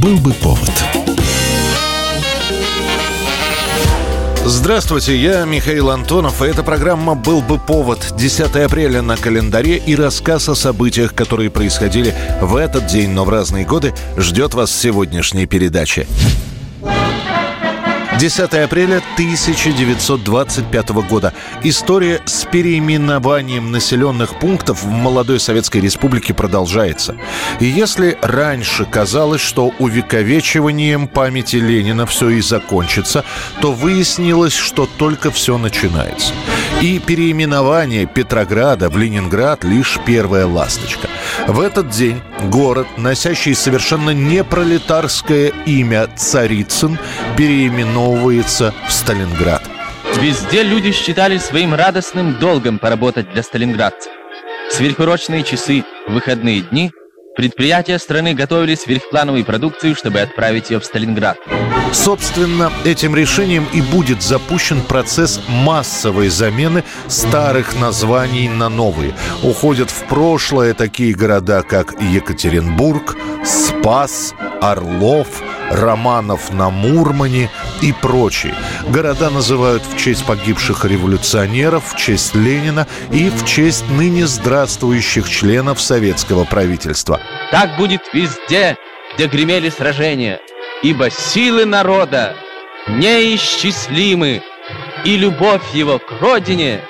Был бы повод. Здравствуйте, я Михаил Антонов, и эта программа «Был бы повод». 10 апреля на календаре, и рассказ о событиях, которые происходили в этот день, но в разные годы, ждет вас в сегодняшней передаче. 10 апреля 1925 года. История с переименованием населенных пунктов в молодой Советской Республике продолжается. И если раньше казалось, что увековечиванием памяти Ленина все и закончится, то выяснилось, что только все начинается. И переименование Петрограда в Ленинград лишь первая ласточка. В этот день город, носящий совершенно непролетарское имя Царицын, переименовывается в Сталинград. Везде люди считали своим радостным долгом поработать для сталинградцев. Сверхурочные часы, выходные дни, предприятия страны готовили сверхплановую продукцию, чтобы отправить ее в Сталинград. Собственно, этим решением и будет запущен процесс массовой замены старых названий на новые. Уходят в прошлое такие города, как Екатеринбург, Спас, Орлов, Романов на Мурмане и прочие. Города называют в честь погибших революционеров, в честь Ленина и в честь ныне здравствующих членов советского правительства. Так будет везде, где гремели сражения. Ибо силы народа неисчислимы, и любовь его к родине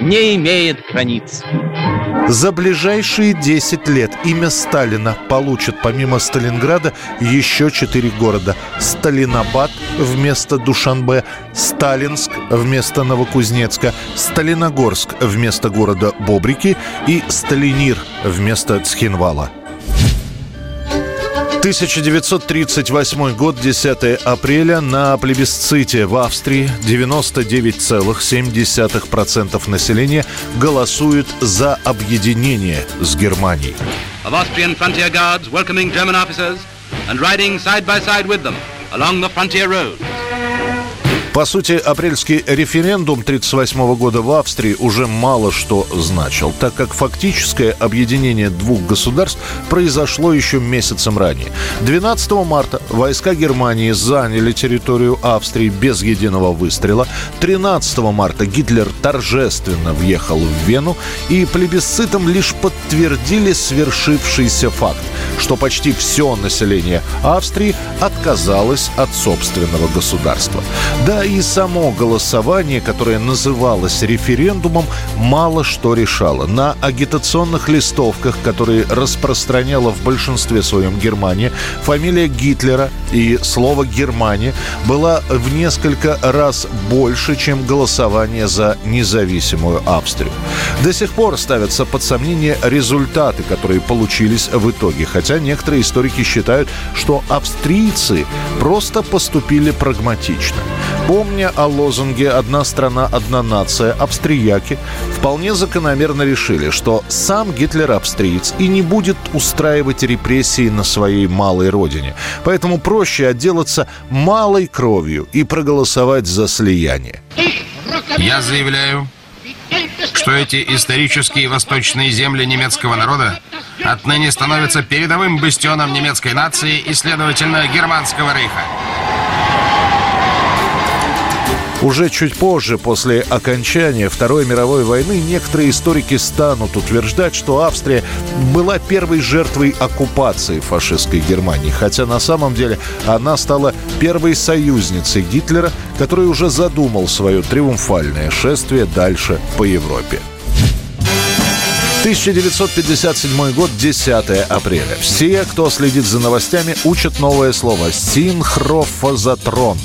не имеет границ. За ближайшие 10 лет имя Сталина получат помимо Сталинграда еще 4 города. Сталинабад вместо Душанбе, Сталинск вместо Новокузнецка, Сталиногорск вместо города Бобрики и Сталинир вместо Цхинвала. 1938 год, 10 апреля, на плебисците в Австрии 99,7% населения голосует за объединение с Германией. Of Austrian frontier guards welcoming German officers and riding side by side with them along the frontier road. По сути, апрельский референдум 1938 года в Австрии уже мало что значил, так как фактическое объединение двух государств произошло еще месяцем ранее. 12 марта войска Германии заняли территорию Австрии без единого выстрела. 13 марта Гитлер торжественно въехал в Вену, и плебисцитом лишь подтвердили свершившийся факт, что почти все население Австрии отказалось от собственного государства. Да и само голосование, которое называлось референдумом, мало что решало. На агитационных листовках, которые распространяла в большинстве своем Германия, фамилия Гитлера и слово «Германия» была в несколько раз больше, чем голосование за независимую Австрию. До сих пор ставятся под сомнение результаты, которые получились в итоге, хотя некоторые историки считают, что австрийцы просто поступили прагматично. Помня о лозунге «Одна страна, одна нация», австрияки вполне закономерно решили, что сам Гитлер австриец и не будет устраивать репрессии на своей малой родине. Поэтому проще отделаться малой кровью и проголосовать за слияние. Я заявляю, что эти исторические восточные земли немецкого народа отныне становятся передовым бастионом немецкой нации и, следовательно, Германского рейха. Уже чуть позже, после окончания Второй мировой войны, некоторые историки станут утверждать, что Австрия была первой жертвой оккупации фашистской Германии, хотя на самом деле она стала первой союзницей Гитлера, который уже задумал свое триумфальное шествие дальше по Европе. 1957 год, 10 апреля. Все, кто следит за новостями, учат новое слово «синхрофазотрон».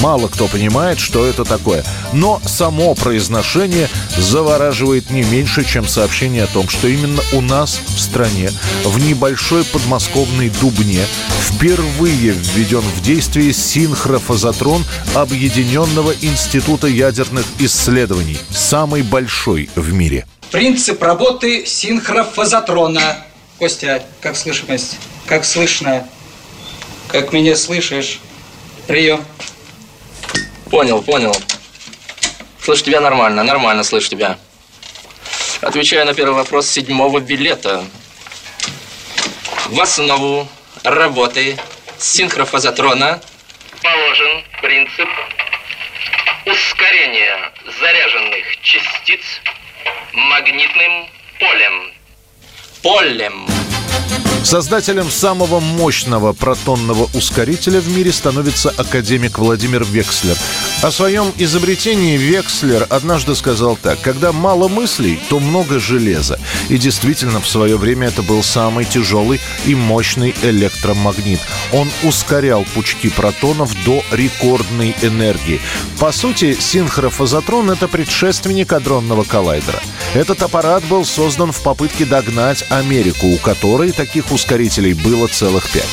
Мало кто понимает, что это такое. Но само произношение завораживает не меньше, чем сообщение о том, что именно у нас в стране, в небольшой подмосковной Дубне, впервые введен в действие синхрофазотрон Объединенного института ядерных исследований, самый большой в мире. Принцип работы синхрофазотрона. Костя, как слышимость? Как слышно? Как меня слышишь? Прием. Понял. Слышу тебя нормально слышу тебя. Отвечаю на первый вопрос 7-го билета. В основу работы синхрофазотрона положен принцип ускорения заряженных частиц магнитным полем. Создателем самого мощного протонного ускорителя в мире становится академик Владимир Векслер. О своем изобретении Векслер однажды сказал так: «Когда мало мыслей, то много железа». И действительно, в свое время это был самый тяжелый и мощный электромагнит. Он ускорял пучки протонов до рекордной энергии. По сути, синхрофазотрон – это предшественник адронного коллайдера. Этот аппарат был создан в попытке догнать Америку, у которой таких ускорителей было целых 5.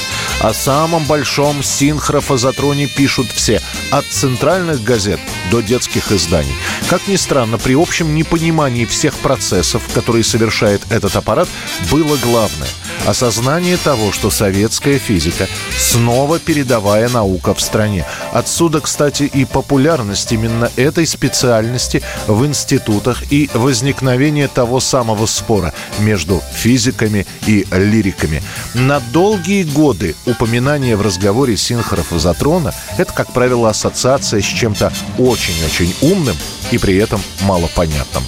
О самом большом синхрофазотроне пишут все, от центральных газет до детских изданий. Как ни странно, при общем непонимании всех процессов, которые совершает этот аппарат, было главное – осознание того, что советская физика – снова передовая наука в стране. Отсюда, кстати, и популярность именно этой специальности в институтах и возникновение того самого спора между физиками и лириками. На долгие годы упоминание в разговоре синхрофазотрона – это, как правило, ассоциация с чем-то очень-очень умным и при этом малопонятным.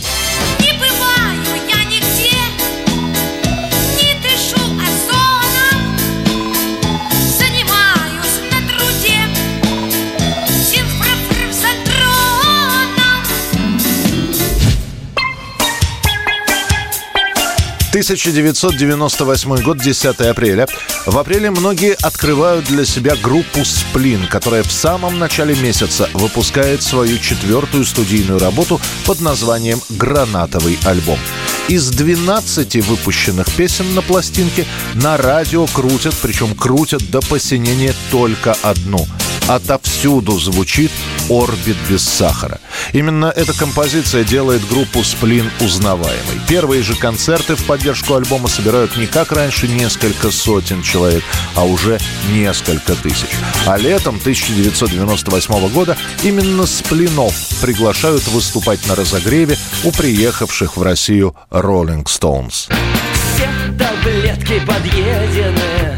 В 1998 год, 10 апреля. В апреле многие открывают для себя группу «Сплин», которая в самом начале месяца выпускает свою 4-ю студийную работу под названием «Гранатовый альбом». Из 12 выпущенных песен на пластинке на радио крутят, причем крутят до посинения только одну. Отовсюду звучит «Орбит без сахара». Именно эта композиция делает группу «Сплин» узнаваемой. Первые же концерты в поддержку альбома собирают не как раньше несколько сотен человек, а уже несколько тысяч. А летом 1998 года именно «Сплинов» приглашают выступать на разогреве у приехавших в Россию «Rolling Stones». Все таблетки подъедены,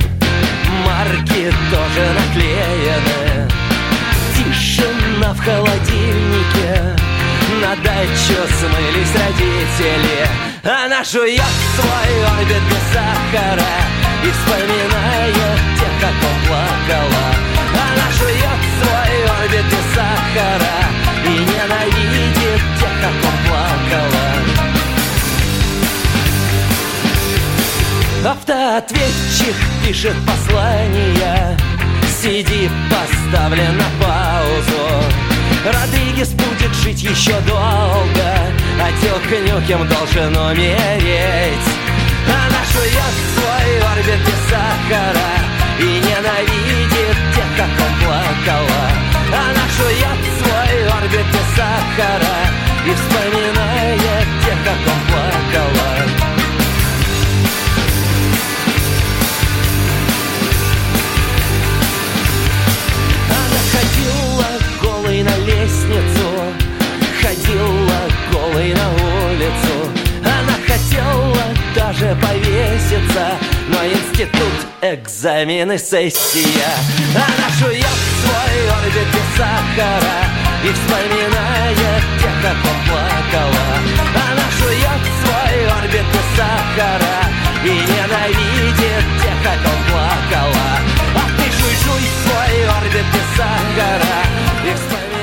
марки тоже наклеены. Тишина в холодильнике, на дачу смылись родители. Она жует свой орбит без сахара и вспоминает тех, как плакала. Она жует свой орбит без сахара и ненавидит тех, как плакала. Автоответчик пишет послание, сиди, поставлен на паузу. Родригес будет жить еще долго, а Телкнюкем должен умереть. Она жует свой орбит без сахара и ненавидит тех, как он плакала. Она жует свой орбит без сахара и вспоминает тех, как он плакала. На лестницу, ходила голой на улицу. Она хотела даже повеситься, но институт, экзамены, сессия. Она жует свой орбит без сахара и вспоминает тех, как поплакала. Она жует свой орбит без сахара и ненавидит тех, как плакала. А ты жуй-жуй свой орбит без сахара.